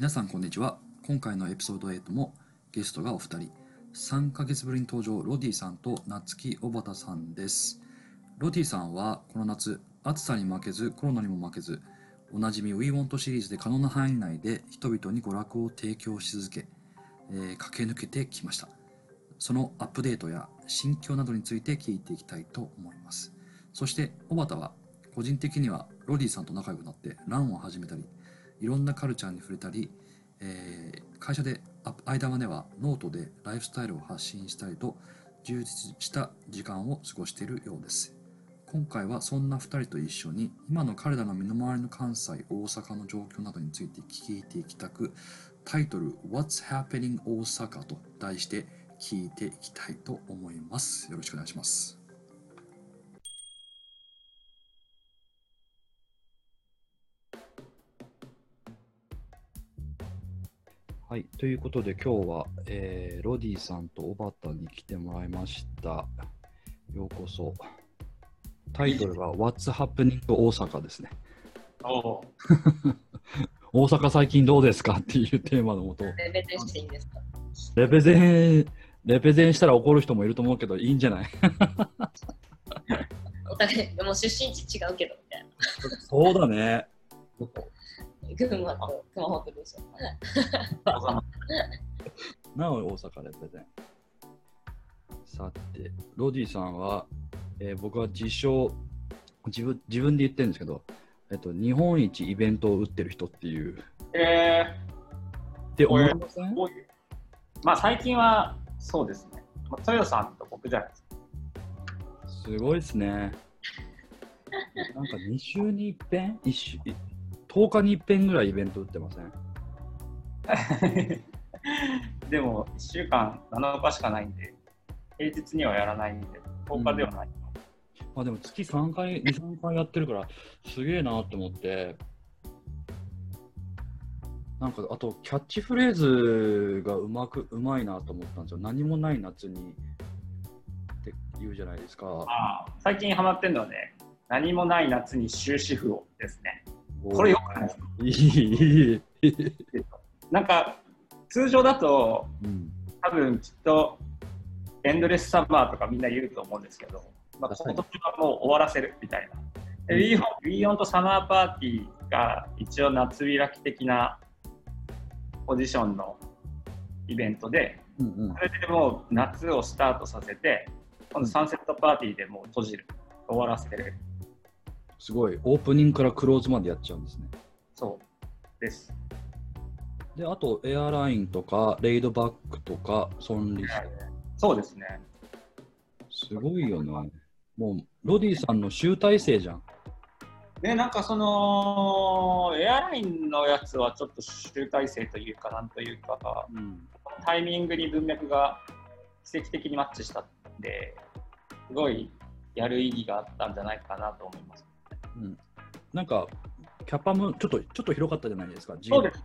皆さんこんにちは。今回のエピソード8もゲストがお二人、3ヶ月ぶりに登場、ロディさんと夏木小畑さんです。ロディさんはこの夏、暑さに負けずコロナにも負けず、おなじみ We Want シリーズで可能な範囲内で人々に娯楽を提供し続け、駆け抜けてきました。そのアップデートや心境などについて聞いていきたいと思います。そして小畑は個人的にはロディさんと仲良くなってLANを始めたり、いろんなカルチャーに触れたり、会社で間間ではノートでライフスタイルを発信したりと、充実した時間を過ごしているようです。今回はそんな2人と一緒に今の彼らの身の回りの関西、大阪の状況などについて聞いていきたく、タイトル What's Happening 大阪と題して聞いていきたいと思います。よろしくお願いします。はい、ということで今日は、ロディさんと小畑に来てもらいました。ようこそ。タイトルは What's Happening 大阪ですね。お大阪最近どうですかっていうテーマのもと。レペゼンしていいんですか？レペゼンしたら怒る人もいると思うけど、いいんじゃない？お互い、もう出身地違うけどみたいな。そうだね。群馬と熊本でしょ。なお大阪レペゼン。さて、ロディさんは、僕は自称、自分で言ってるんですけど、日本一イベントを打ってる人っていう。って思いません？まあ最近はそうですね。まあ、豊さんと僕じゃないですか。すごいですね。なんか2週に1遍10日に1遍ぐらいイベント打ってません？でも1週間7日しかないんで、平日にはやらないんで10日ではない、まあ、でも月3回、2、3回やってるからすげえなと思って、なんかあとキャッチフレーズがうまいなと思ったんですよ。何もない夏にって言うじゃないですか。あ、最近ハマってるのはね、何もない夏に終止符をですね。これよくないですか？なんか通常だと、多分きっとエンドレスサマーとかみんな言うと思うんですけど、まあ、今年はもう終わらせるみたいな。We Want サマーパーティーが一応夏開き的なポジションのイベントで、それでもう夏をスタートさせて、今度サンセットパーティーでもう閉じる、終わらせる。すごい、オープニングからクローズまでやっちゃうんですね。そうです。で、あとエアラインとかレイドバックとかソンリスト。そうですね。すごいよね。もうロディさんの集大成じゃん。ね、なんかそのエアラインのやつはちょっと集大成というか、なんというか、タイミングに文脈が奇跡的にマッチしたんで、すごいやる意義があったんじゃないかなと思います。なんかキャパもちょっと広かったじゃないですか。そうですね。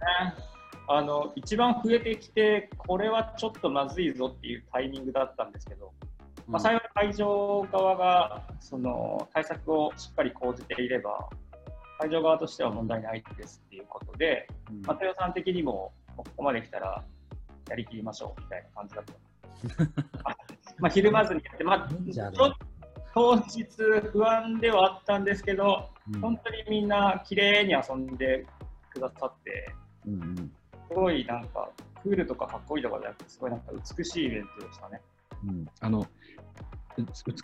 一番増えてきて、これはちょっとまずいぞっていうタイミングだったんですけど、まあ、幸い会場側がその対策をしっかり講じていれば、会場側としては問題ないですっていうことで、豊さん的にもここまで来たらやりきりましょうみたいな感じだったまあひるまずにやって、まあ当日不安ではあったんですけど、本当にみんな綺麗に遊んでくださって、すごいなんかクールとかかっこいいとかじゃなくて、すごいなんか美しいイベントでしたね。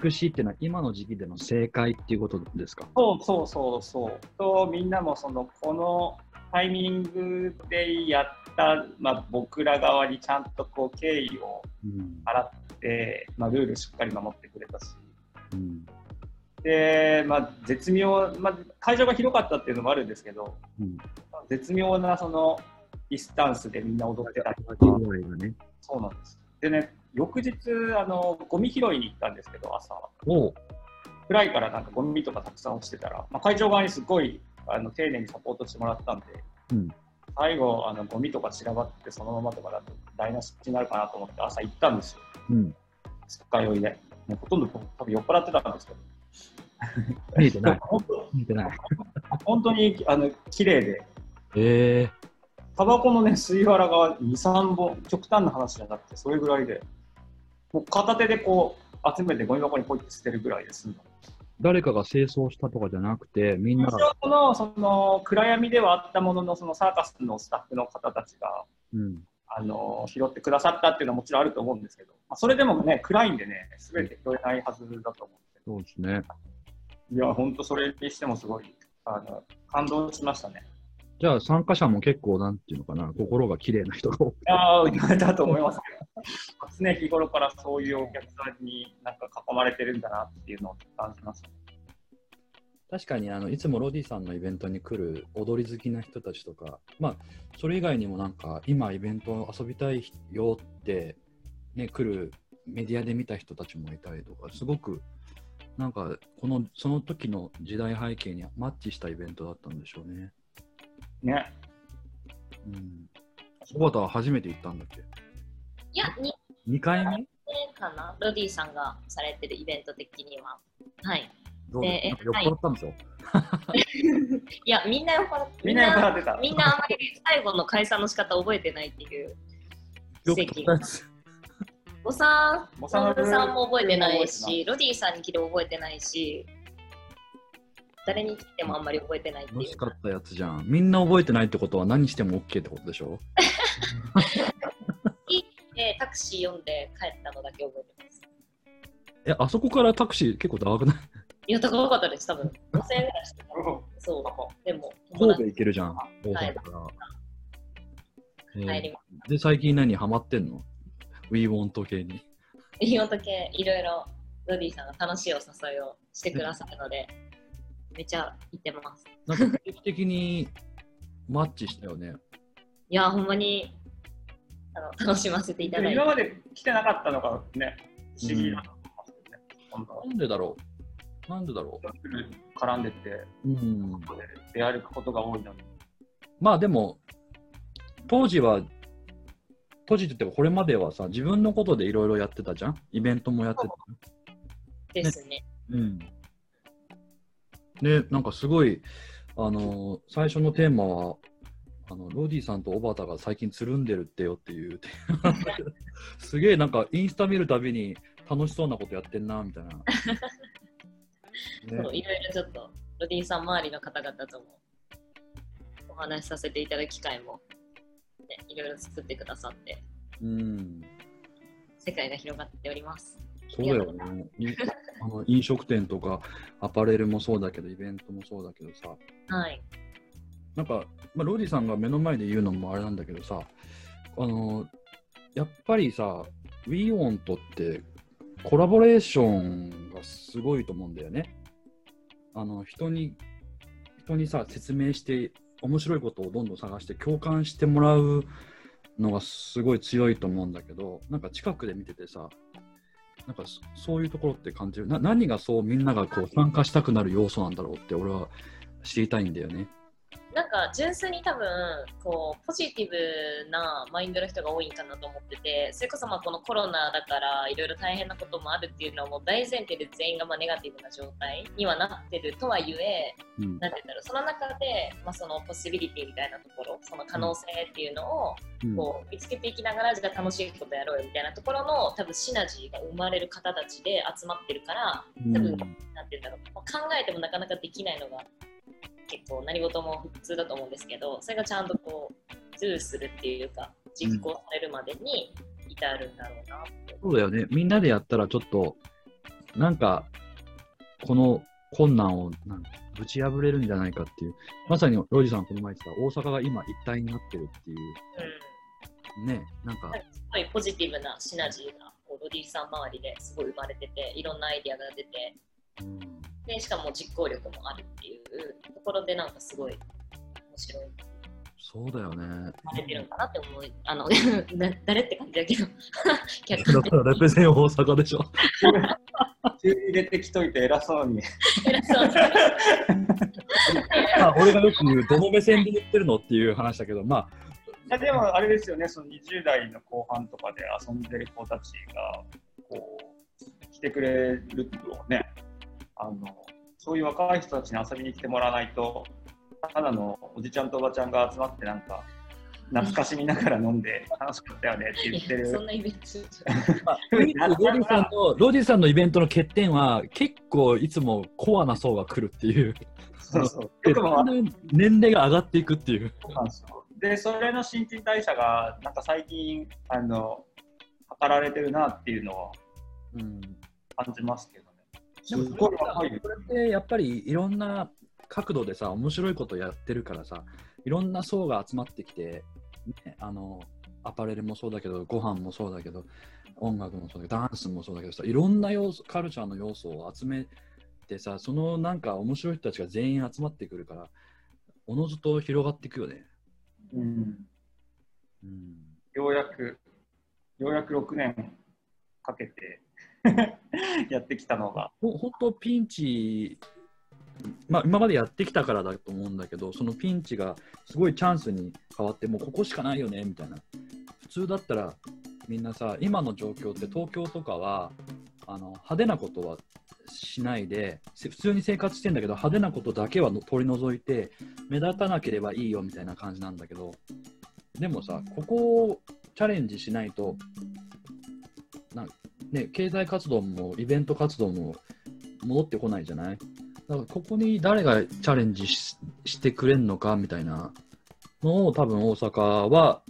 美しいっていうのは今の時期での正解っていうことですか？そう。とみんなもそのこのタイミングでやった、まあ、僕ら側にちゃんとこう敬意を払って、まあ、ルールしっかり守ってくれたし。で、まあ、絶妙、まあ、会場が広かったっていうのもあるんですけど、絶妙なそのディスタンスでみんな踊ってたりとか。そうなんです。でね、翌日ゴミ拾いに行ったんですけど、朝暗いからなんかゴミとかたくさん落ちてたら、まあ、会場側にすごい丁寧にサポートしてもらったんで、最後ゴミとか散らばってそのままとかだと台無しになるかなと思って朝行ったんですよ。二日酔いで。もうほとんど多分酔っ払ってたんですけど見えてない本当に綺麗で、タバコのね、吸い殻が2、3本、極端な話じゃなくて、それぐらいで、もう片手でこう、集めてゴミ箱にポイって捨てるぐらいですんだ。誰かが清掃したとかじゃなくて、みんなが。その暗闇ではあったものの、そのサーカスのスタッフの方たちが、うん、拾ってくださったっていうのはもちろんあると思うんですけど、まあ、それでもね、暗いんでね、すべて拾えないはずだと思って。そうですね。いや、本当それにしてもすごい、感動しましたね。じゃあ参加者も結構なんていうのかな、心が綺麗な人が多くて。いやだと思いますけど、常日頃からそういうお客さんになんか囲まれてるんだなっていうのを感じます。確かにいつもロディさんのイベントに来る踊り好きな人たちとか、まあそれ以外にもなんか今イベントを遊びたいよってね来るメディアで見た人たちもいたりとか、すごくなんかその時の時代背景にマッチしたイベントだったんでしょうね。ね、うん。小畑は初めて行ったんだっけ？いや、2回目かな。ロディさんがされてるイベント的には。はい。どうですか？酔っ払ったんでしょ？いや、みんな酔っ払ってた。みんなあんまり最後の解散の仕方覚えてないっていう奇跡が。おさんも覚えてないし、ロディさんに聞いて覚えてないし。誰に聞いてもあんまり覚えてないっていう。楽しかったやつじゃん。みんな覚えてないってことは何しても OK ってことでしょ？タクシー呼んで帰ったのだけ覚えてます。え、あそこからタクシー結構高くない？いや、高かったです。多分5000円ぐらいしてた。そう。でも、神戸行けるじゃん。大阪から。帰ります。で、最近何ハマってんの？We Want 系に。We Want 系、いろいろロディさんが楽しいお誘いをしてくださるので。めちゃ行ってます。なんか定期的にマッチしたよね。いや、ほんまに楽しませていただいて。今まで来てなかったのがね、不思議なのかもしれない。なんでだろう。絡んでて、出歩くことが多いのに。まあでも、当時ってこれまではさ、自分のことでいろいろやってたじゃん。イベントもやってた。ですね。うん。で、なんかすごい、最初のテーマは、ロディさんと小畑が最近つるんでるってよっていう、すげえなんかインスタ見るたびに楽しそうなことやってんな、みたいな。そう、いろいろちょっと、ロディさん周りの方々ともお話しさせていただく機会も、ね、いろいろ作ってくださって、うん、世界が広がっております。そうだよね。飲食店とかアパレルもそうだけど、イベントもそうだけどさ、はい、なんか、まあ、ロディさんが目の前で言うのもあれなんだけどさ、やっぱりさ、We Want ってコラボレーションがすごいと思うんだよね。人にさ、説明して面白いことをどんどん探して共感してもらうのがすごい強いと思うんだけど、なんか近くで見ててさ、なんかそういうところって感じる。何がそうみんながこう参加したくなる要素なんだろうって俺は知りたいんだよね。なんか純粋に多分こうポジティブなマインドの人が多いんかなと思ってて、それこそまあこのコロナだからいろいろ大変なこともあるっていうのはもう大前提で全員がまあネガティブな状態にはなってるとはゆえ、なんて言うんだろう、その中でまあそのポシビリティみたいなところ、その可能性っていうのをこう見つけていきながら、じゃあ楽しいことやろうよみたいなところの多分シナジーが生まれる方たちで集まってるから、多分なんて言うんだろう、考えてもなかなかできないのが。結構何事も普通だと思うんですけど、それがちゃんとこうズルするっていうか実行されるまでに至るんだろうなって、そうだよね。みんなでやったらちょっとなんかこの困難をなんかぶち破れるんじゃないかっていう、まさにロディさんこの前言ってた、大阪が今一体になってるっていう、ね、なんかすごいポジティブなシナジーがロディさん周りですごい生まれてて、いろんなアイディアが出て、でしかも実行力もあるっていうところで、なんかすごい面白い。そうだよね。慣れてるかなって思う。誰って感じだけど。だからレペゼン大阪でしょ。急に出てきといて偉そうに。偉そうに。俺がよく言うどの目線で言ってるのっていう話だけど、まあ。でもあれですよね。その20代の後半とかで遊んでる子たちがこう来てくれるのね。そういう若い人たちに遊びに来てもらわないと、ただのおじちゃんとおばちゃんが集まってなんか懐かしみながら飲んで楽しかったよねって言ってる。そんなイベントロディさんのイベントの欠点は結構いつもコアな層が来るっていう。そうそう、僕も年齢が上がっていくっていう。でそれの新陳代謝がなんか最近測られてるなっていうのを感じますけどね。でもこれってやっぱりいろんな角度でさ面白いことやってるからさ、いろんな層が集まってきて、ね、アパレルもそうだけどご飯もそうだけど音楽もそうだけどダンスもそうだけどさ、いろんな要素カルチャーの要素を集めてさ、そのなんか面白い人たちが全員集まってくるからおのずと広がっていくよね。うんうん、ようやく6年かけてやってきたのが本当ピンチ、まあ、今までやってきたからだと思うんだけど、そのピンチがすごいチャンスに変わって、もうここしかないよねみたいな。普通だったらみんなさ、今の状況って東京とかは派手なことはしないで普通に生活してんだけど、派手なことだけは取り除いて目立たなければいいよみたいな感じなんだけど、でもさここをチャレンジしないとね、経済活動もイベント活動も戻ってこないじゃない。だからここに誰がチャレンジ してくれんのかみたいなのを多分大阪は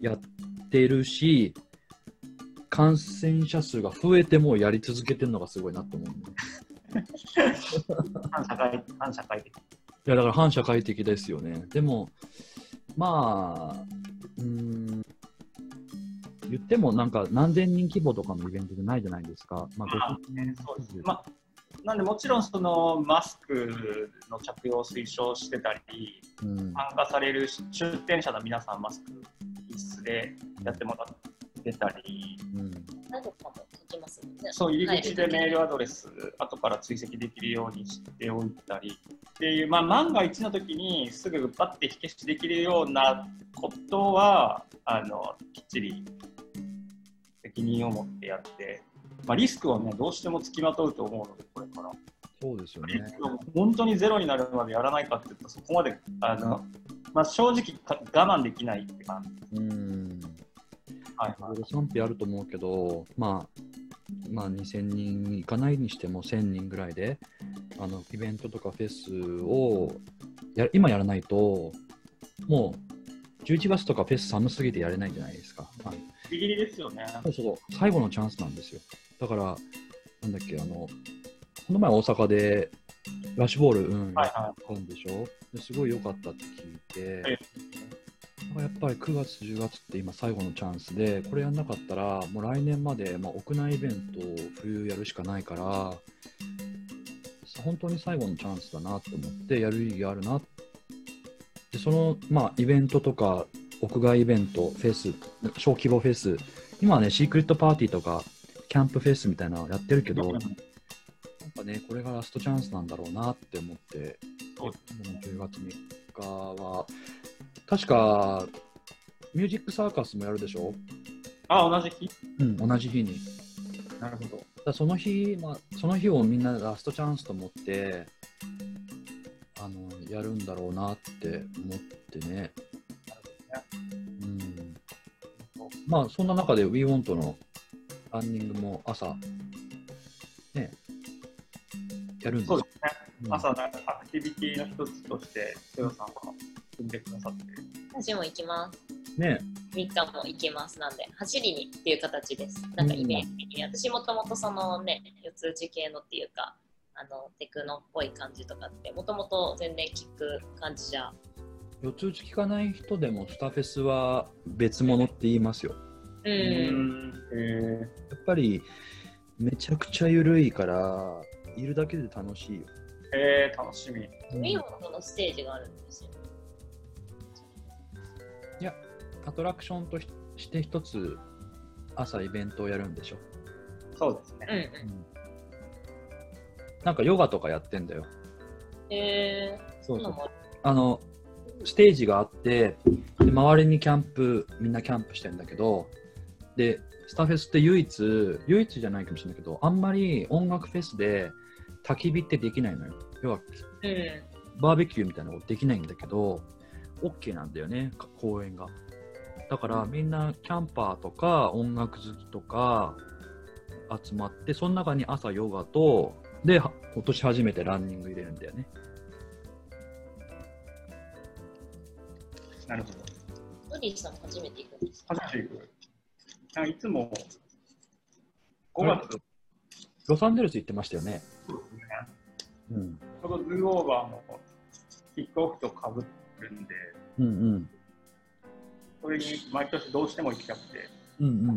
やってるし、感染者数が増えてもやり続けてるのがすごいなと思う、ね、反社会的。いやだから反社会的ですよね。でもまあ言ってもなんか何千人規模とかのイベントじゃないじゃないですか。まあそうです、まあ、なんでもちろんそのマスクの着用を推奨してたり、参加される出展者の皆さんマスク必須でやってもらって出たり、何度かも行きますね。そう、入り口でメールアドレス、後から追跡できるようにしておいたりっていう、まあ、万が一の時にすぐパッて火消しできるようなことはきっちり責任を持ってやって、まあ、リスクをねどうしても付きまとうと思うので、これからそうですよね。リスクを本当にゼロになるまでやらないかって言うと、そこまでまあ、正直我慢できないって感じ。賛否あると思うけど、まあ、2000人いかないにしても1000人ぐらいでイベントとかフェスを今やらないと、もう11月とかフェス寒すぎてやれないじゃないですか。ギリギリですよね。そうそう、最後のチャンスなんですよ。だからなんだっけ、この前大阪でラッシュボールやったんでしょ。ですごい良かったって聞いて、はい、やっぱり9月10月って今最後のチャンスで、これやんなかったらもう来年まで、まあ、屋内イベントを冬やるしかないから、本当に最後のチャンスだなと思ってやる意義があるなで、その、まあ、イベントとか屋外イベントフェス、小規模フェス、今はねシークレットパーティーとかキャンプフェスみたいなのやってるけど、なんかねこれがラストチャンスなんだろうなって思って、10月3日は確かミュージックサーカスもやるでしょ。同じ日？同じ日に。なるほど。だその日、まあ、その日をみんなラストチャンスと思ってやるんだろうなって思ってね。なるほどね。まあそんな中で We Want のランニングも朝ねやるんです。そうですね。朝のアクティビティの一つとして豊さんは。でくださって、私も行きます、ね、3日も行きます。なんで走りにっていう形です。なんかイメージ的に、私もともとそのね四つ打ち系のっていうかテクノっぽい感じとかってもともと全然聞く感じじゃ。四つ打ち聞かない人でもスタフェスは別物って言いますよ。やっぱりめちゃくちゃ緩いからいるだけで楽しいよ。楽しみ。ミオのステージがあるんですよ。いや、アトラクションとして一つ朝イベントをやるんでしょ。そうですね、なんかヨガとかやってんだよ。そうそう、ステージがあって、で周りにキャンプ、みんなキャンプしてんだけど、でスタフェスって唯一じゃないかもしれないけど、あんまり音楽フェスで焚き火ってできないのよ。要は、バーベキューみたいなのできないんだけどOK なんだよね、公園が。だからみんなキャンパーとか音楽好きとか集まって、その中に朝ヨガとで今年初めてランニング入れるんだよね。なるほど。ウリーさん初めて行くんですか？初めて行く。いつも5月ロサンゼルス行ってましたよね。そうですね。うん。ちょうどズームオーバーのキックオフとかぶってるんで、うんうん。それに毎年どうしても行きたくて、うんうん。行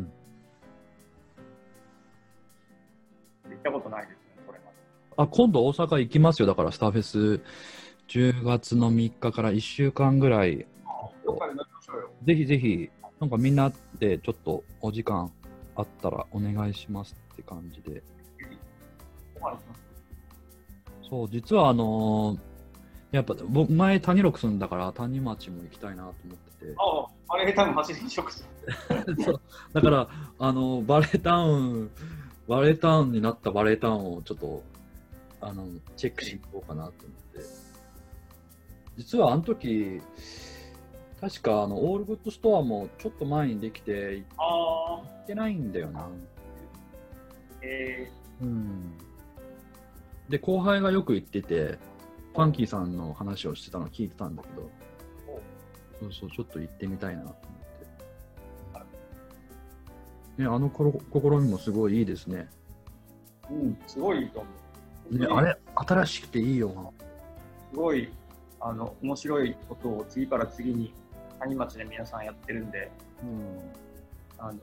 ったことないですね、これまで。あ、今度大阪行きますよ。だからスターフェス10月の3日から1週間ぐらい。ぜひぜひ、なんかみんなでちょっとお時間あったらお願いしますって感じで。そう、実はやっぱ僕前谷六住んだから谷町も行きたいなと思ってて。ああ、バレータウン走りにしよう。そう、だからバレータウンになったバレータウンをちょっとチェックしていこうかなと思って。実はあの時。確かオールグッドストアもちょっと前にできて行ってないんだよな。うん。で後輩がよく行ってて、ファンキーさんの話をしてたのを聞いてたんだけど、そうちょっと行ってみたいなと思って。ね、試みもすごいいいですね。うん、すごいいいと思う。ね、あれ新しくていいよな。すごい面白いことを次から次に。谷町で皆さんやってるんで、うん、あ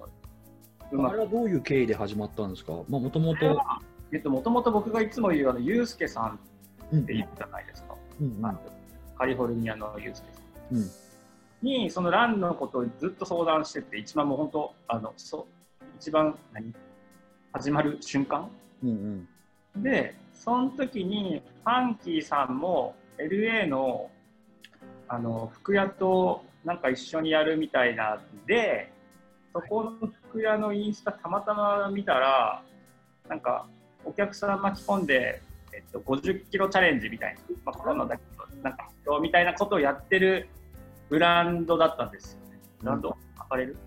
れはどういう経緯で始まったんですか？もともと僕がいつも言うユウスケさんって言うじゃないですか、うんうん、カリフォルニアのユウスケさん、うん、にそのランのことをずっと相談してて、一番もう本当一番始まる瞬間、うんうん、でその時にファンキーさんも LA の福屋となんか一緒にやるみたいなんで、そこの福屋のインスタたまたま見たら、なんかお客さん巻き込んで、50キロチャレンジみたいな、コロナだけどなんかみたいなことをやってるブランドだったんですよね。ブランドアパレル。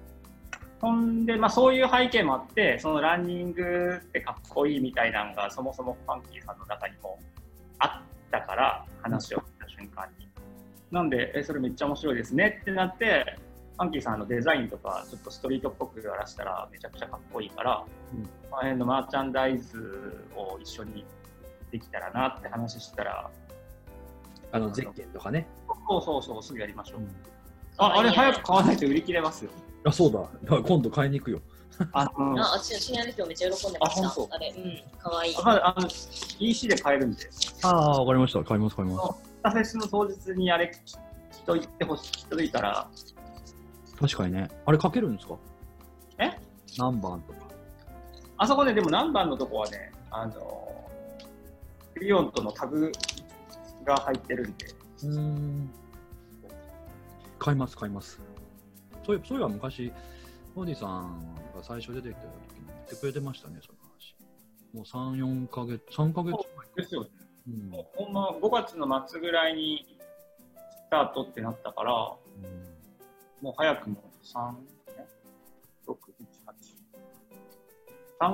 ほんで、そういう背景もあって、そのランニングってかっこいいみたいなのがそもそもファンキーさんの中にもあったから、話を聞いた瞬間に。なんでそれめっちゃ面白いですねってなって、ファンキーさんのデザインとかちょっとストリートっぽくやらしたらめちゃくちゃかっこいいから、うん、その辺のマーチャンダイズを一緒にできたらなって話したら、ゼッケンとかね。そうすぐやりましょう、うん、あれ早く買わないと売り切れますよ。あ、そうだ、今度買いに行くよ。知り合いの人めっちゃ喜んでました。あれ、うん、かわいい。EC で買えるんで。ああ、わかりました。買います。スタフェスの当日にあれ人行ってほしい。人いたら確かにね。あれかけるんですか？何番とか。あそこね、でも何番のとこはね、ビヨンとのタグが入ってるんで。買います。そういえば昔モディさんが最初出てきた時に言ってくれてましたね、その話。もう3ヶ月ですよね。うん、もうほんま5月の末ぐらいにスタートってなったから、うん、もう早くも3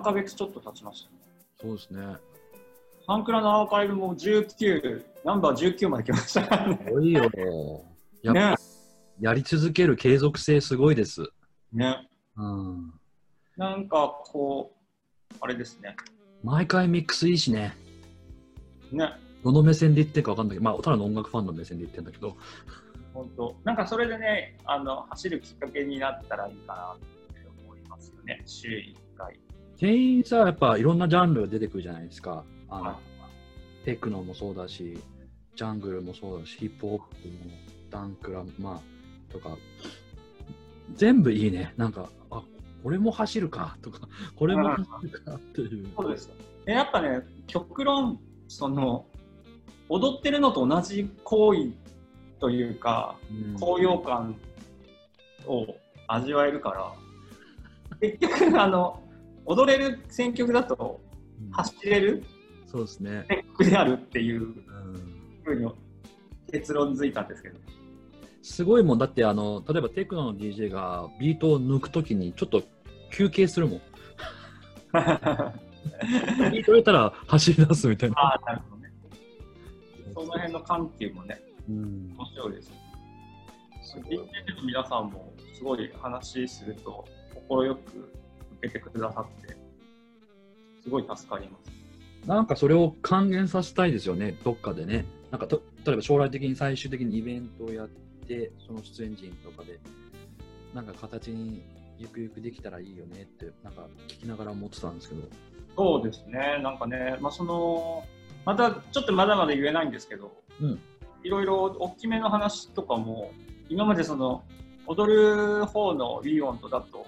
ヶ月ちょっと経ちましたね。そうですね。ファンクラのアーカイブも19、ナンバー19まで来ましたからね。すごいよやっぱ、ね、やり続ける継続性すごいですね、うん、なんかこうあれですね、毎回ミックスいいしね。ね、どの目線で言ってるか分かんないけど、ただの音楽ファンの目線で言ってるんだけど、本当なんかそれでね、走るきっかけになったらいいかなって思いますよね。週1回全員さ、やっぱいろんなジャンルが出てくるじゃないですか。テクノもそうだし、ジャングルもそうだし、ヒップホップもダンクラとか全部いいね。なんかこれも走るかとか、これも走るかっていう。そうです。やっぱね、極論その踊ってるのと同じ行為というか、高揚感を味わえるから、結局踊れる選曲だと走れる、そうですね、選曲であるっていうふうに結論づいたんですけど、すごいもんだって、例えばテクノの DJ がビートを抜くときにちょっと休憩するもん。ビート入れたら走り出すみたいな。あ、なるほどね。その辺の緩急もね、面白いです。DJ の皆さんもすごい話すると快く受けてくださって、すごい助かります。なんかそれを還元させたいですよね、どっかでね。なんか例えば将来的に最終的にイベントをやって、その出演陣とかで、なんか形にゆくゆくできたらいいよねって、なんか聞きながら思ってたんですけど。そうですね、なんかね、まあ、その、またちょっとまだまだ言えないんですけど、うん、いろいろ大きめの話とかも、今までその踊る方のWe Wantだと、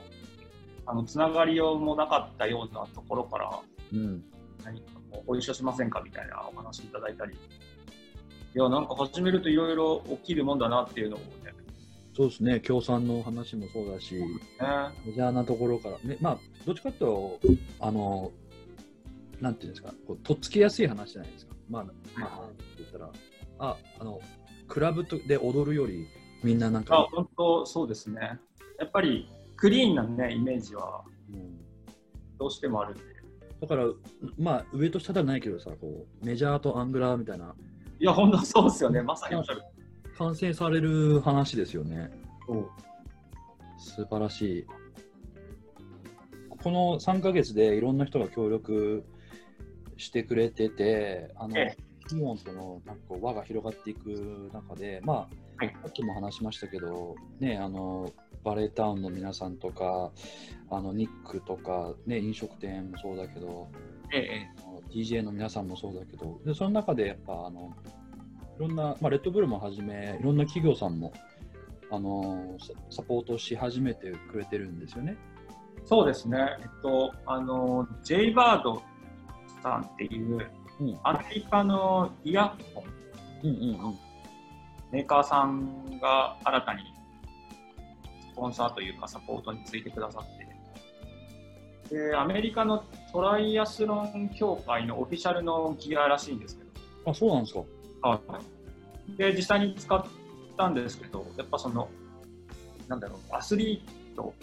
つながりようもなかったようなところから、うん、何かもうご一緒しませんかみたいなお話いただいたり、いや、なんか始めるといろいろ起きるもんだなっていうのをね。そうですね、協賛の話もそうだし、メジャーなところから、ね、まあ、どっちかっていうと、なんていうんですか、こうとっつきやすい話じゃないですか。まあ、って言ったら、クラブで踊るより、みんななんか。あ、本当そうですね。やっぱりクリーンなね、イメージはどうしてもあるんで。だから、まあ、上と下ではないけどさ、こうメジャーとアングラーみたいな。いや、本当そうですよね。まさにおっしゃる。完成される話ですよね。そう。素晴らしい。この3ヶ月でいろんな人が協力してくれてて、We Wantとのなんか輪が広がっていく中で、まあ、さっきも話しましたけど、ね、バレータウンの皆さんとか、ニックとか、ね、飲食店もそうだけど、DJ の皆さんもそうだけど、でその中でやっぱいろんな、まあ、レッドブルもはじめいろんな企業さんもサポートし始めてくれてるんですよね。そうですね、J バードさんっていう、アメリカのイヤホン、メーカーさんが新たにスポンサーというかサポートについてくださって、でアメリカのトライアスロン協会のオフィシャルのギアらしいんですけど。あ、そうなんですか。はい。で実際に使ったんですけど、やっぱそのなんだろう、アスリート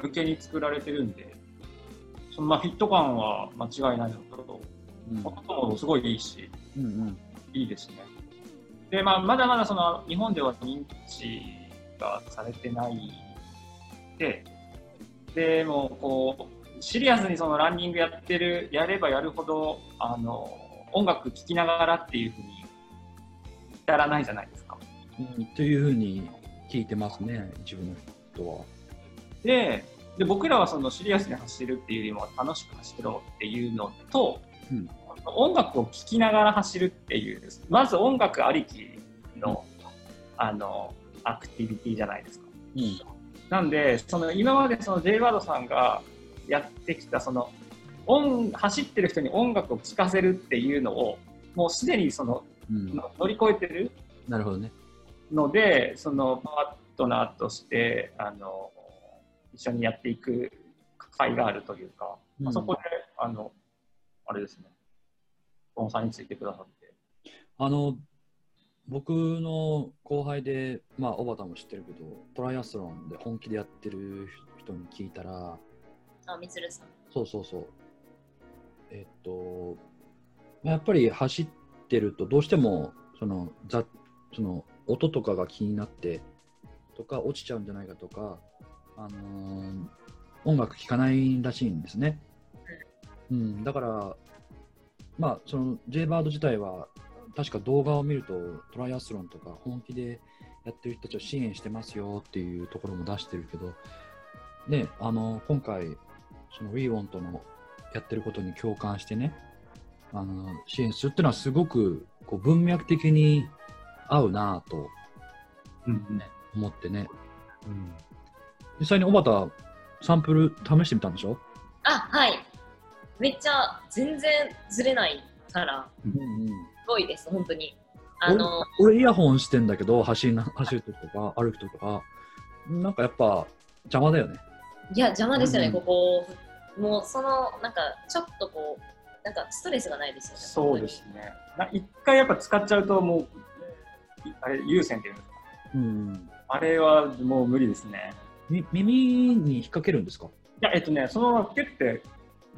向けに作られてるんで、そのまあフィット感は間違いないのと、音もすごいいいし、いいですね。で、まあ、まだまだその日本では認知がされてないで、でもこうシリアスにそのランニングやればやるほど音楽聴きながらっていうふうに至らないじゃないですか。というふうに聞いてますね、一部の人は。で僕らはそのシリアスに走るっていうよりも楽しく走ろうっていうのと、音楽を聴きながら走るっていう、まず音楽ありき の、アクティビティじゃないですか。なんでその今までその J ワードさんがやってきたその走ってる人に音楽を聴かせるっていうのをもうすでにその、乗り越えてる。なるほどね。のでそのパートナーとして一緒にやっていく会があるというか、そこであれですね、スポンサーについてくださって。僕の後輩で、まあ、小畑も知ってるけど、トライアスロンで本気でやってる人に聞いたら、みつるさん。そうそうそう。やっぱり走ってると、どうしてもその音とかが気になってとか、落ちちゃうんじゃないかとか、音楽聴かないらしいんですね。だから、まあ、その J バード自体は確か動画を見るとトライアスロンとか本気でやってる人たちを支援してますよっていうところも出してるけど、ね、今回その We Want のやってることに共感してね、支援するっていうのはすごくこう文脈的に合うなぁと、思ってね、実際に小畑サンプル試してみたんでしょ？あ、はい、めっちゃ全然ずれないから、すごいです、本当に。俺イヤホンしてんだけど、走るときとか、歩くときとか、なんかやっぱ邪魔だよね。いや、邪魔ですよね、ここ。もう、なんか、ちょっとこう、なんかストレスがないですよね。そうですね。一回やっぱ使っちゃうと、もう、あれ、優先っていうんですか。うん、あれはもう無理ですね。耳に引っ掛けるんですか？いや、そのままピュッて、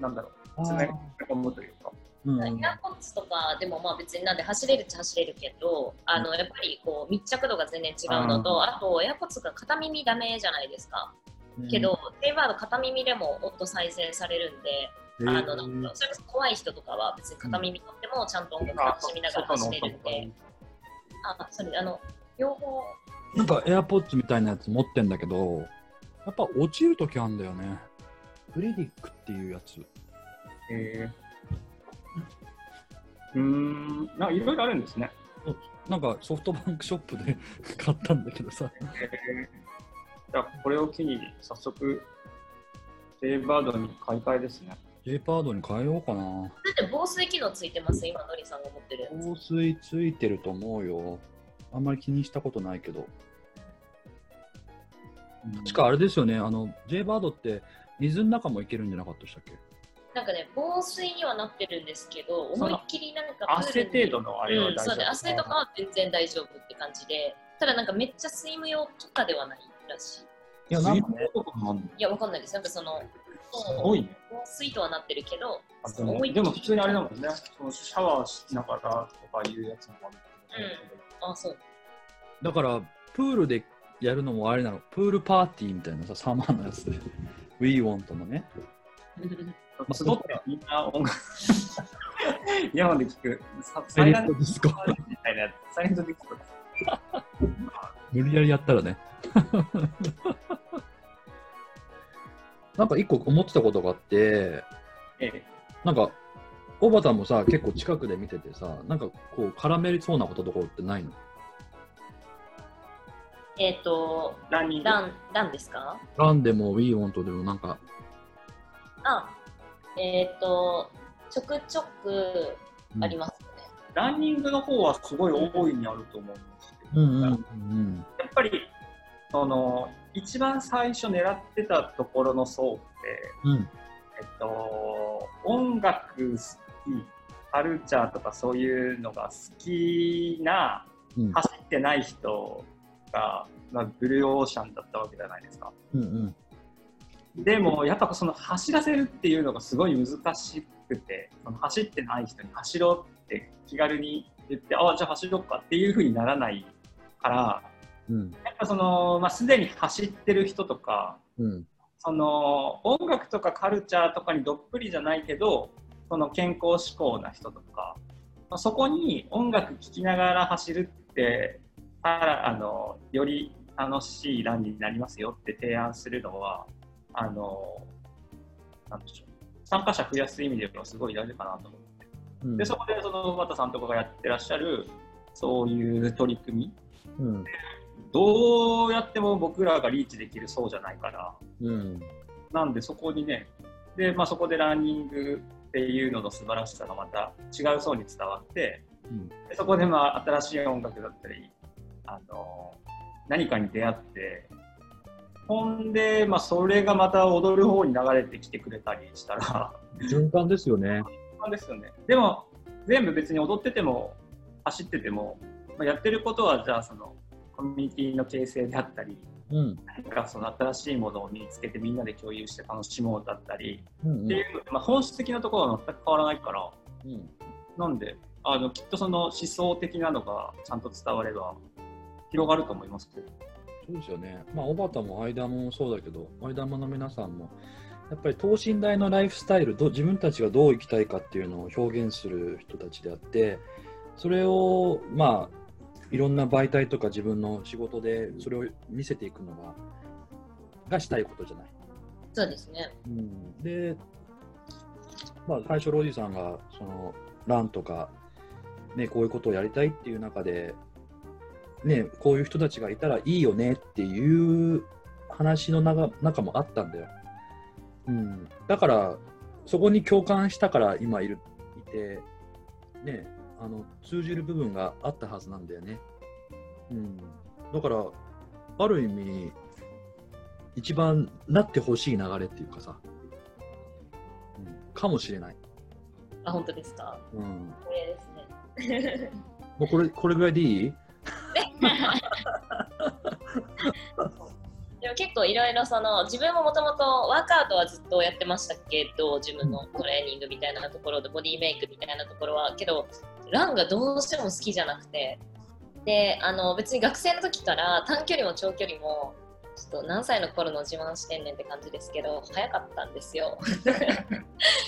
なんだろう、つなげると思うというか。イヤホンとかでもまあ別になんで走れるっちゃ走れるけど、やっぱりこう密着度が全然違うのと、あとエアポッツが片耳ダメじゃないですか。けど、テイバード片耳でも音再生されるんで、それこそ怖い人とかは別に片耳取ってもちゃんと音楽楽しみながら走れるんで、両方。なんかエアポッツみたいなやつ持ってんだけど、やっぱ落ちるときあるんだよね。フレディックっていうやつ。なんかいろいろあるんですね。なんかソフトバンクショップで買ったんだけどさ。じゃあこれを機に早速 J バードに買い替えですね。 J バードに変えようかな。だって防水機能ついてます？今のりさんが持ってるやつ。防水ついてると思うよ。あんまり気にしたことないけど、確かあれですよね、J バードって水の中もいけるんじゃなかったでしたっけ？なんかね、防水にはなってるんですけど、思いっきりなんか汗程度のあれは大丈夫、そうね、汗とかは全然大丈夫って感じで、ただなんかめっちゃスイム用とかではないらしい。いや、なんか、いや、わかんないです。なんかその、防水とはなってるけど、でも普通にあれだもんね、シャワーしながらとかいうやつもある。あ、そう。だから、プールでやるのもあれなの、プールパーティーみたいなさ、サマーのやつで、We Want のね。集ってみんな音楽イヤホンで聴くサイレントディスコみたいなやつ、サイレントディスコ無理やりやったらねなんか一個思ってたことがあって、なんか小畑もさ、結構近くで見ててさ、なんかこう絡めそうなこととかってないの？ランですか？ランでも We Want でもなんかちょくちょくありますね。ランニングの方はすごい大いにあると思うんですけど、やっぱりその一番最初狙ってたところの層って、音楽好き、カルチャーとかそういうのが好きな、走ってない人が、まあ、ブルーオーシャンだったわけじゃないですか。でもやっぱその走らせるっていうのがすごい難しくて、その走ってない人に走ろうって気軽に言って、ああじゃあ走ろうかっていうふうにならないから、やっぱその、まあ、すでに走ってる人とか、その音楽とかカルチャーとかにどっぷりじゃないけど、その健康志向な人とか、まあ、そこに音楽聴きながら走るってより楽しいランになりますよって提案するのは。なんでしょう、参加者増やす意味ではすごい大事かなと思って、でそこでその小畑さんとかがやってらっしゃるそういう取り組み、どうやっても僕らがリーチできるそうじゃないから、なんでそこにね、で、まあ、そこでランニングっていうのの素晴らしさがまた違う層に伝わって、でそこでまあ新しい音楽だったり、何かに出会って。ほんで、まあ、それがまた踊る方に流れてきてくれたりしたら循環ですよね。循環ですよね。でも全部別に踊ってても走ってても、まあ、やってることはじゃあそのコミュニティの形成であったり、なんかその新しいものを見つけてみんなで共有して楽しもうだったり、っていう、まあ、本質的なところは全く変わらないから、なんできっとその思想的なのがちゃんと伝われば広がると思いますけど。そうですよね。まあ、小畑もアイダモもそうだけど、アイダモの皆さんもやっぱり等身大のライフスタイル、自分たちがどう生きたいかっていうのを表現する人たちであって、それをまあいろんな媒体とか自分の仕事でそれを見せていくのがしたいことじゃない。そうですね。で、まあ、最初ロジーさんがそのランとか、ね、こういうことをやりたいっていう中で。ね、こういう人たちがいたらいいよねっていう話の中もあったんだよ、だからそこに共感したから今いて、ね、通じる部分があったはずなんだよね、だからある意味一番なってほしい流れっていうかさ、かもしれない。あ、本当ですか？これですねもうこれぐらいでいい構いろいろその自分ももともとワークアウトはずっとやってましたけど、自分のトレーニングみたいなところでボディメイクみたいなところはけど、ランがどうしても好きじゃなくて、で別に学生の時から短距離も長距離もちょっと何歳の頃の自慢してんねんって感じですけど、早かったんですよ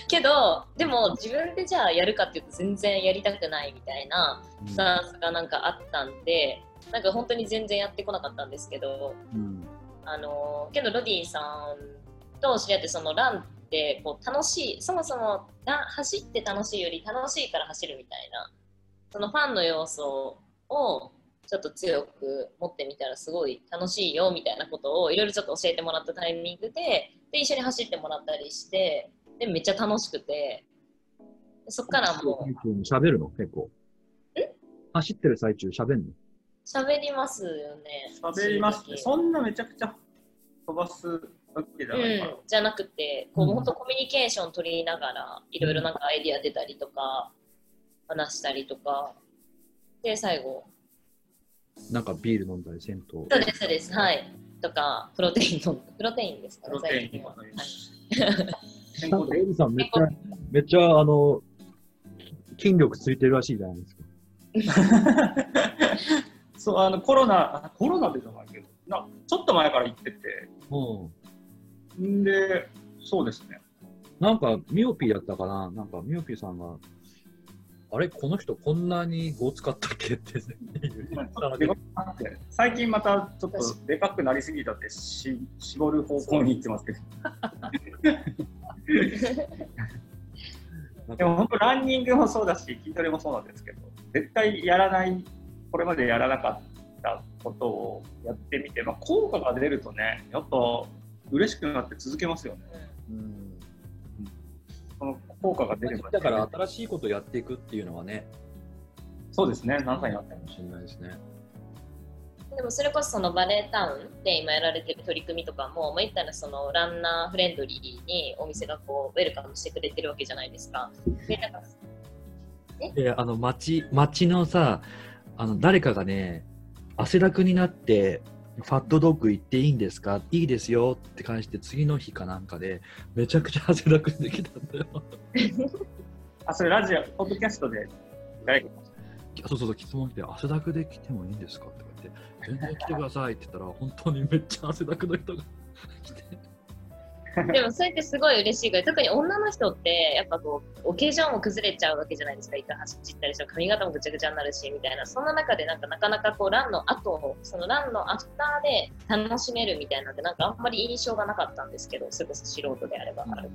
けどでも自分でじゃあやるかっていうと全然やりたくないみたいなスタンスがなんかあったんで、なんか本当に全然やってこなかったんですけど、けどロディさんと知り合って、そのランってこう楽しい、そもそも走って楽しいより楽しいから走るみたいな、そのファンの要素をちょっと強く持ってみたらすごい楽しいよみたいなことをいろいろちょっと教えてもらったタイミングで一緒に走ってもらったりして、でめっちゃ楽しくて、そっからもう喋るの結構走ってる最中喋るの喋りますよね。喋りますね。そんなめちゃくちゃ飛ばすわけじゃないから、じゃなくてこう本当コミュニケーション取りながらいろいろなんかアイディア出たりとか話したりとかで、最後なんかビール飲んだり銭湯。そうですそうです、はい。とかプロテイン飲んだ、プロテインですかね。プロテインは。なんかエルさんめっちゃ筋力ついてるらしいじゃないですか。そうコロナでじゃないけど、ちょっと前から行ってて。うん。でそうですね。なんかミオピーだったかな、なんかミオピーさんが。あれこの人こんなに5使ったっけって最近またちょっとでかくなりすぎたって絞る方向に行ってますけどでも本当ランニングもそうだし筋トレもそうなんですけど、絶対やらない、これまでやらなかったことをやってみて、効果が出るとね、やっぱ嬉しくなって続けますよね。その効果が出れば、ね、だから新しいことをやっていくっていうのはね、そうですね、何歳になったかもしれないですね。でもそれこそそのバレータウンで今やられてる取り組みとかも、言ったらそのランナーフレンドリーにお店がこうウェルカムしてくれてるわけじゃないですか。でだから街のさ、誰かがね、汗だくになってファットドッグ行っていいんですか、いいですよって返して、次の日かなんかでめちゃくちゃ汗だくできたんだよあ、それラジオポッドキャストで誰かそう質問来て、汗だくで来てもいいんですかって言って、全然来てくださいって言ったら本当にめっちゃ汗だくの人が来てでもそれってすごい嬉しいから、特に女の人ってやっぱこうお化粧も崩れちゃうわけじゃないですか、一回走ったりして髪型もぐちゃぐちゃになるしみたいな、そんな中でなかなかこうランの後、そのランのアフターで楽しめるみたいなので、なんかあんまり印象がなかったんですけど、それこそ素人であればある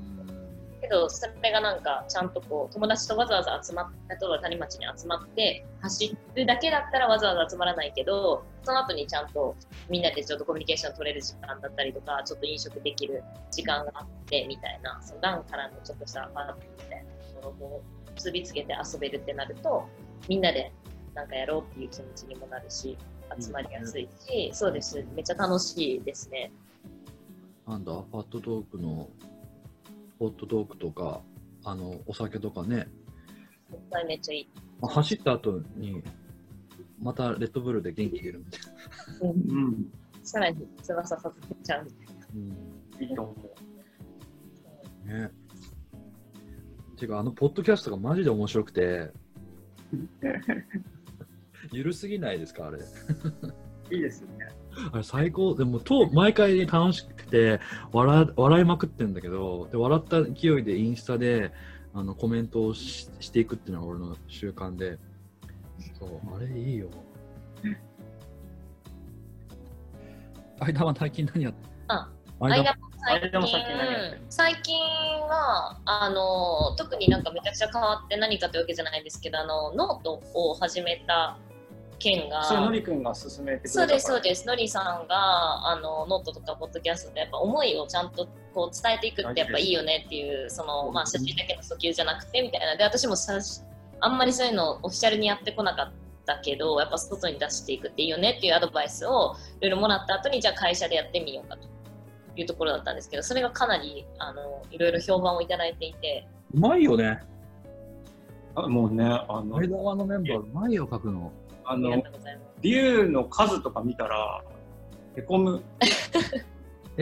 けど、それがなんかちゃんとこう友達とわざわざ集まって、例えば谷町に集まって走るだけだったらわざわざ集まらないけど、その後にちゃんとみんなでちょっとコミュニケーション取れる時間だったりとか、ちょっと飲食できる時間があってみたいな、そのランからのちょっとしたパーティーみたいなものを結びつけて遊べるってなると、みんなでなんかやろうっていう気持ちにもなるし、集まりやすいし、そうです、めっちゃ楽しいですね。なんだ、ファットドッグのホットドッグとかお酒とかね、めっちゃいい。走った後にまたレッドブルで元気出るみたいな、さらに翼させちゃうみたいな、いいと思うね。ていうかポッドキャストがマジで面白くてゆるすぎないですかあれいいですよねあれ最高でも毎回楽しくて笑いまくってるんだけど、で笑った勢いでインスタでコメントをしていくっていうのが俺の習慣で、あれいいよ間は最近何やってる？最近は特になんかめちゃくちゃ変わって何かというわけじゃないんですけど、ノートを始めた件が、のりくんが勧めてくれたから。そうですそうです、のりさんがノートとかポッドキャストでやっぱ思いをちゃんとこう伝えていくってやっぱいいよねっていう、その写真だけの訴求じゃなくてみたいな。で私もあんまりそういうのをオフィシャルにやってこなかったけど、やっぱ外に出していくっていいよねっていうアドバイスをいろいろもらった後に、じゃあ会社でやってみようかというところだったんですけど、それがかなりいろいろ評判をいただいていて。うまいよね。もうね、前側のメンバーうまいよ書くの。理由の数とか見たらへこむ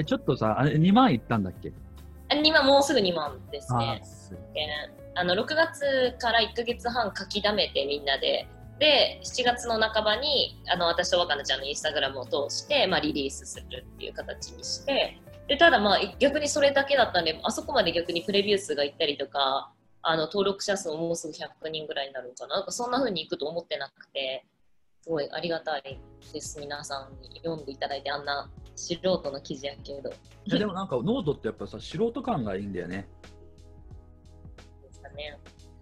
ちょっとさ、あれ2万いったんだっけ？2万、もうすぐ2万ですね。6月から1ヶ月半書きだめてみんなで、で7月の半ばに私と若菜ちゃんのインスタグラムを通して、リリースするっていう形にして、でただ逆にそれだけだったんで、あそこまで逆にプレビュー数がいったりとか、登録者数ももうすぐ100人ぐらいになるかな、そんな風にいくと思ってなくて、すごいありがたいです。皆さんに読んでいただいて、あんな素人の記事やけど。でもなんかノートってやっぱさ、素人感がいいんだよね。ですかね。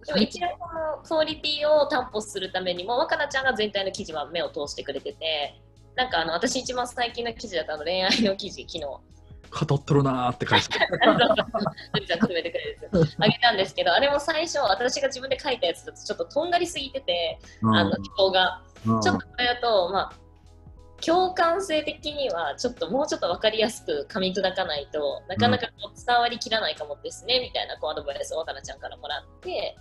でも一応このクオリティを担保するためにも、若菜ちゃんが全体の記事は目を通してくれてて、なんか私一番最近の記事だった恋愛の記事、昨日語っとるなーって返してあげたんですけど、あれも最初私が自分で書いたやつだとちょっととんがりすぎてて、気候が、ちょっとこれだと共感性的にはちょっともうちょっと分かりやすく噛み砕かないとなかなか伝わりきらないかもですね、みたいなアドバイスを若菜ちゃんからもらって、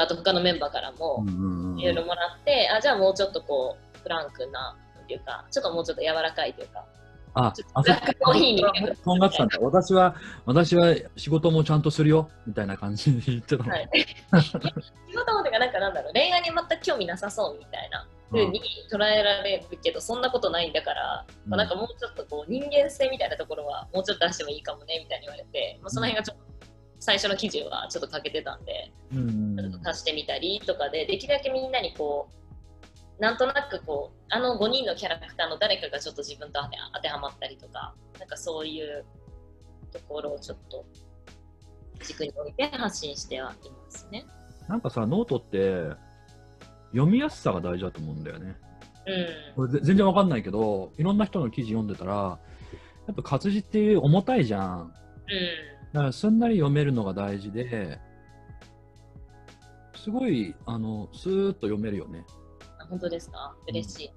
あと他のメンバーからもいろいろもらって、じゃあもうちょっとこうフランクなっていうか、ちょっともうちょっと柔らかいというか。あ、あそこはとんがってたんだ。私は仕事もちゃんとするよみたいな感じで言ってたの。はい、仕事もてか、なんだろう、恋愛に全く興味なさそうみたいな風に捉えられるけど、そんなことないんだから、なんかもうちょっとこう人間性みたいなところはもうちょっと出してもいいかもねみたいに言われて、その辺がちょっと最初の記事はちょっと欠けてたんで、ちょっと足してみたりとかで、できるだけみんなにこう。なんとなくこう5人のキャラクターの誰かがちょっと自分と当てはまったりとか、なんかそういうところをちょっと軸に置いて発信してはいますね。なんかさ、ノートって読みやすさが大事だと思うんだよね。これ全然わかんないけど、いろんな人の記事読んでたら、やっぱ活字って重たいじゃん。だからすんなり読めるのが大事で、すごいスーッと読めるよね。本当ですか？嬉しい。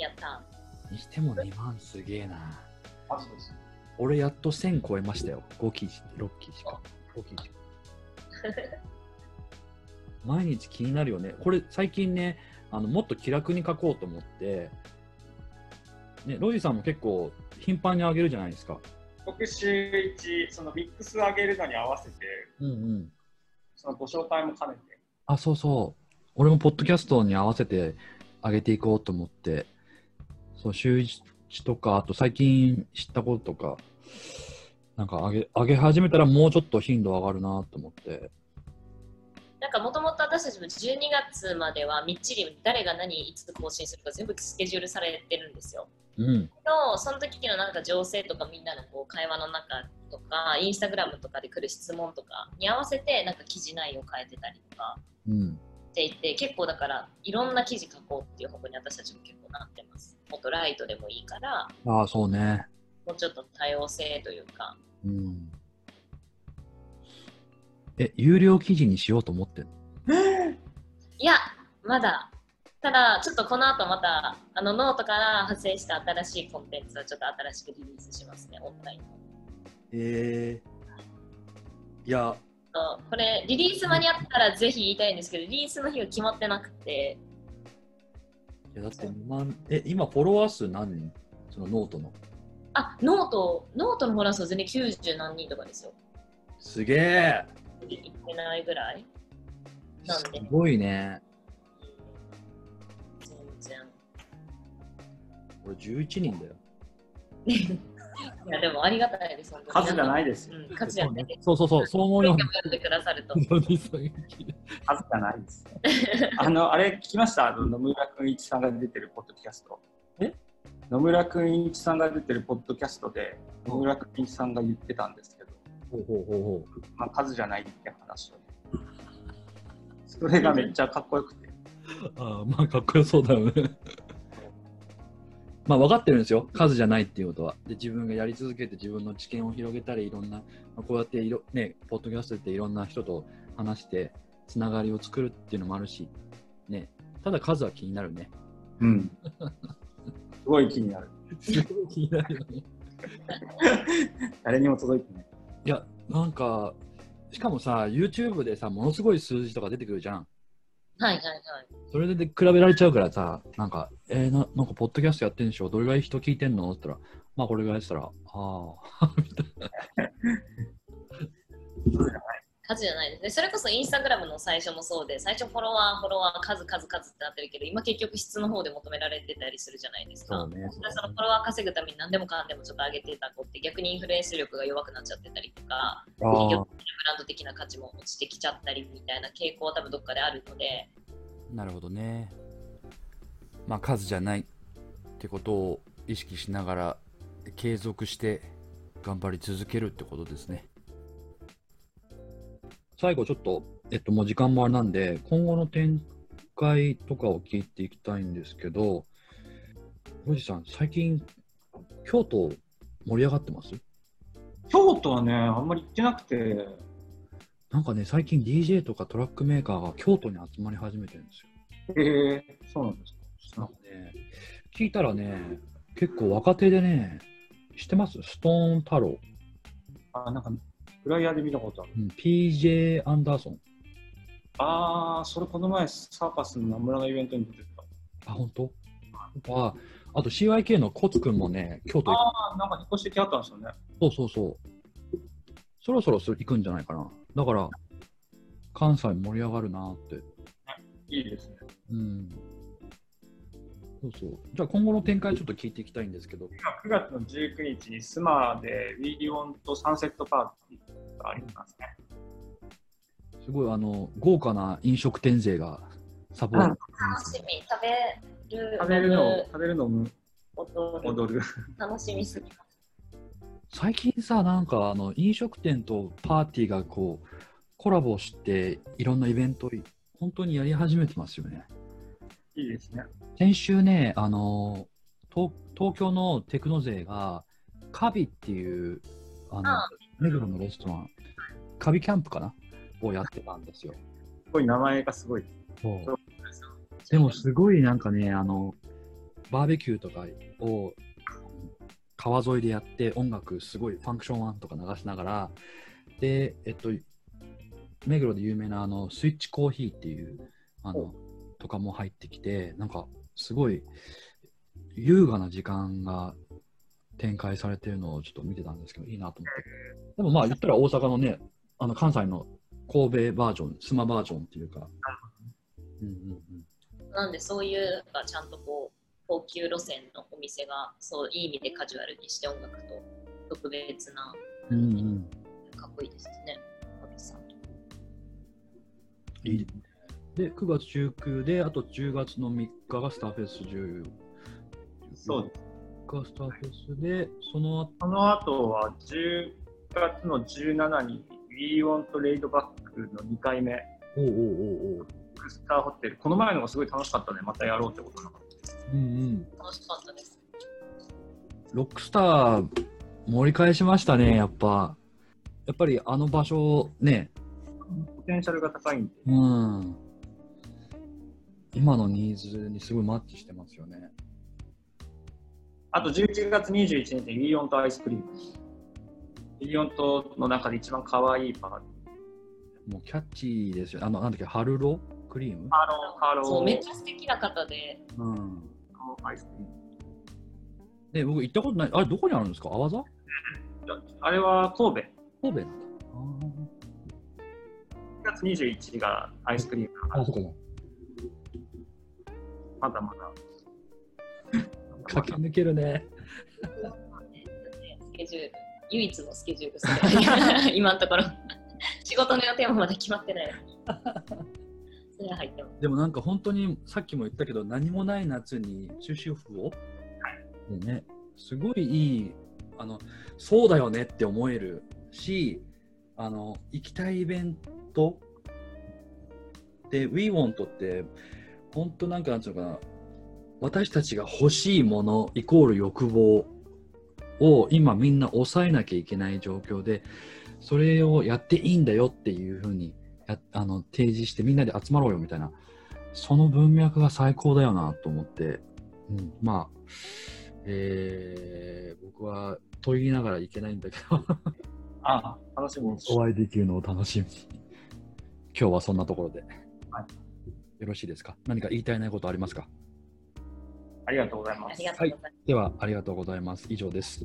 やった。にしても2万すげえな。あ、そうです。俺やっと1000超えましたよ。5記事、6記事か。5記事。毎日気になるよね。これ最近ね、もっと気楽に書こうと思って、ね、ロジさんも結構頻繁に上げるじゃないですか。僕週1、そのミックス上げるのに合わせて、そのご紹介も兼ねて。あ、そうそう。俺もポッドキャストに合わせて上げていこうと思って、そう週1とか、あと最近知ったこととかなんか上げ始めたら、もうちょっと頻度上がるなと思って。なんかもともと私たちも12月まではみっちり誰が何いつ更新するか全部スケジュールされてるんですよ。その時のなんか情勢とか、みんなのこう会話の中とか、インスタグラムとかで来る質問とかに合わせてなんか記事内容を変えてたりとか、って言って結構だからいろんな記事書こうっていう方向に私たちも結構なってます。もっとライトでもいいから、ああそうね、もうちょっと多様性というか、有料記事にしようと思ってるの？いや、まだ。ただちょっとこの後またノートから派生した新しいコンテンツはちょっと新しくリリースしますね、オンラインの。いやこれリリース間に合ったらぜひ言いたいんですけど、リリースの日が決まってなくて。いやだって今フォロワー数何人？そのノートの。あ、ノートのフォロワー数は全然90何人とかですよ。すげえ。いってないぐらいなんで。すごいね。全然。俺11人だよ。いやでもありがたいです。数じゃないですよ。数じゃない。そう、そう思うよ。数じゃないです。あれ聞きました？野村くんいちさんが出てるポッドキャスト。野村くんいちさんが出てるポッドキャストで、野村くんいちさんが言ってたんですけど、数じゃないって話を。それがめっちゃかっこよくて。ああ、かっこよそうだよね。分かってるんですよ、数じゃないっていうことは。で、自分がやり続けて自分の知見を広げたり、いろんな、こうやってポッドキャストっていろんな人と話してつながりを作るっていうのもあるし、ただ数は気になるね。すごい気になる。すごい気になるよね。誰にも届いてない。いや、なんかしかもさ、 YouTube でさ、ものすごい数字とか出てくるじゃん。はいはいはい。それで比べられちゃうからさ、なんか、なんかポッドキャストやってんでしょ、どれぐらい人聞いてんのって言ったら、まあこれぐらいしたら、ああ、みたいな。数じゃないですね。それこそインスタグラムの最初もそうで、最初フォロワー数ってなってるけど、今結局質の方で求められてたりするじゃないですか。そうね。そのフォロワー稼ぐために何でもかんでもちょっと上げてた子って逆にインフルエンス力が弱くなっちゃってたりとか、ブランド的な価値も落ちてきちゃったりみたいな傾向は多分どっかであるので。なるほどね。まあ数じゃないってことを意識しながら継続して頑張り続けるってことですね。最後ちょっと、もう時間もあれなんで、今後の展開とかを聞いていきたいんですけど、ロジさん、最近京都盛り上がってます？京都はね、あんまり行ってなくて、なんかね、最近 DJ とかトラックメーカーが京都に集まり始めてるんですよ。そうなんですか。なんかね、聞いたらね、結構若手でね、知ってます？ストーン太郎。あ、なんかフライヤーで見たことある、うん、PJ アンダーソン。ああ、それこの前サーパスの名村のイベントに出てた。あ、ほんと？あと CYK のコツくんもね、京都行く。ああ、なんか引っ越してきはったんですよね。そうそうそう。そろそろ行くんじゃないかな。だから、関西盛り上がるなって。いいですね。うん。そうそう。じゃあ今後の展開ちょっと聞いていきたいんですけど。9月の19日にスマーで We Want サンセットパーティー。ありますね。すごい豪華な飲食店勢がサポート。楽しみ、食べるのも踊る。楽しみすぎます。最近さ、なんか飲食店とパーティーがこうコラボしていろんなイベント本当にやり始めてますよね。いいですね。先週ね、東京のテクノ勢がカビっていう目黒のレストラン、カビキャンプかなをやってたんですよ。すごい、名前がすごい。そう。でもすごいなんかね、バーベキューとかを川沿いでやって、音楽すごいファンクション1とか流しながら、で、目黒で有名なスイッチコーヒーっていうとかも入ってきて、なんかすごい優雅な時間が展開されてるのをちょっと見てたんですけど、いいなと思って。でもまあ言ったら大阪のね、関西の神戸バージョン、スマバージョンっていうか。うんうんうん、なんでそういうちゃんとこう高級路線のお店がそういい意味でカジュアルにして音楽と特別な、うんうん、かっこいいですね。さんいいで9月19であと10月の3日がスターフェス14。そうです。スターフェスでその後は10月の17日に We Want レイドバックの2回目スターホテル。この前のがすごい楽しかったね。またやろうってことなので、楽しかったです。ロックスター盛り返しましたね。やっぱり場所ね、ポテンシャルが高いんで、今のニーズにすごいマッチしてますよね。あと11月21日にWe Wantアイスクリーム。We Wantの中で一番可愛いパーティー。もうキャッチーですよ。なんだっけ、ハルロクリーム？ハロー。そう、めっちゃ素敵な方で。うん。アイスクリーム。で、僕行ったことない。あれ、どこにあるんですか？阿波座？あれは神戸。神戸なんだ。あー。11月21日がアイスクリーム。あ、そこも。まだまだ。駆け抜けるね。スケジュール、唯一のスケジュールですね。今のところ仕事の予定もまだ決まってない。それは入ってます。でもなんか本当にさっきも言ったけど、何もない夏に終止符を、はいね、すごいいい、そうだよねって思えるし、行きたいイベントで We Want って本当なんかなんていうのかな、私たちが欲しいものイコール欲望を今みんな抑えなきゃいけない状況で、それをやっていいんだよっていうふうに提示して、みんなで集まろうよみたいな、その文脈が最高だよなと思って、まあ、僕はと言いながらいけないんだけどあ、楽しみにお会いできるのを楽しみに。今日はそんなところで、はい、よろしいですか。何か言いたいないことありますか。ありがとうございます。はい、ではありがとうございます。以上です。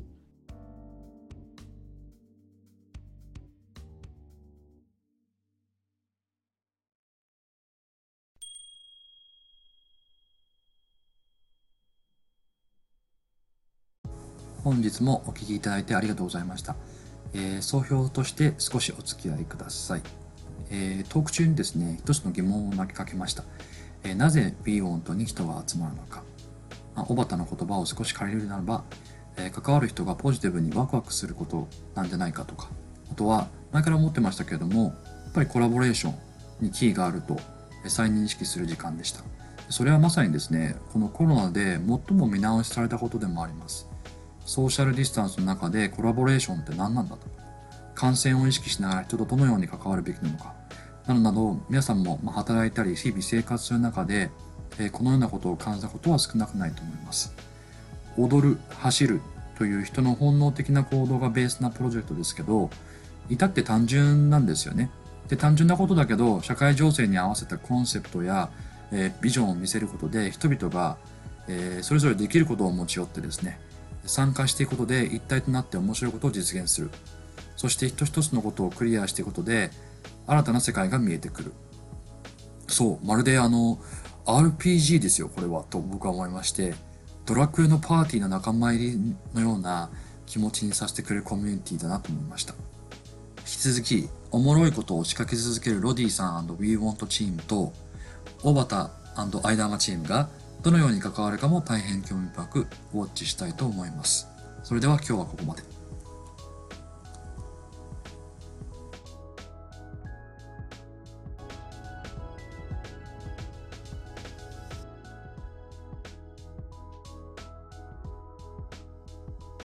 本日もお聞きいただいてありがとうございました。総評として少しお付き合いください。トーク中にですね、一つの疑問を投げかけました。なぜ We Want に人は集まるのか。小畑の言葉を少し借りるならば、関わる人がポジティブにワクワクすることなんじゃないかとか、あとは前から思ってましたけれども、やっぱりコラボレーションにキーがあると再認識する時間でした。それはまさにですね、このコロナで最も見直しされたことでもあります。ソーシャルディスタンスの中でコラボレーションって何なんだと、感染を意識しながら人とどのように関わるべきなのかなどなど、皆さんも働いたり日々生活する中でこのようなことを感じたことは少なくないと思います。踊る、走るという人の本能的な行動がベースなプロジェクトですけど、至って単純なんですよね。で、単純なことだけど、社会情勢に合わせたコンセプトや、ビジョンを見せることで、人々が、それぞれできることを持ち寄ってですね、参加していくことで一体となって面白いことを実現する。そして一つ一つのことをクリアしていくことで、新たな世界が見えてくる。そう、まるでRPG ですよ、これは、と僕は思いまして、ドラクエのパーティーの仲間入りのような気持ちにさせてくれるコミュニティだなと思いました。引き続き、おもろいことを仕掛け続けるロディさん We Want チームと、小畑アイダーマチームがどのように関わるかも大変興味深くウォッチしたいと思います。それでは今日はここまで。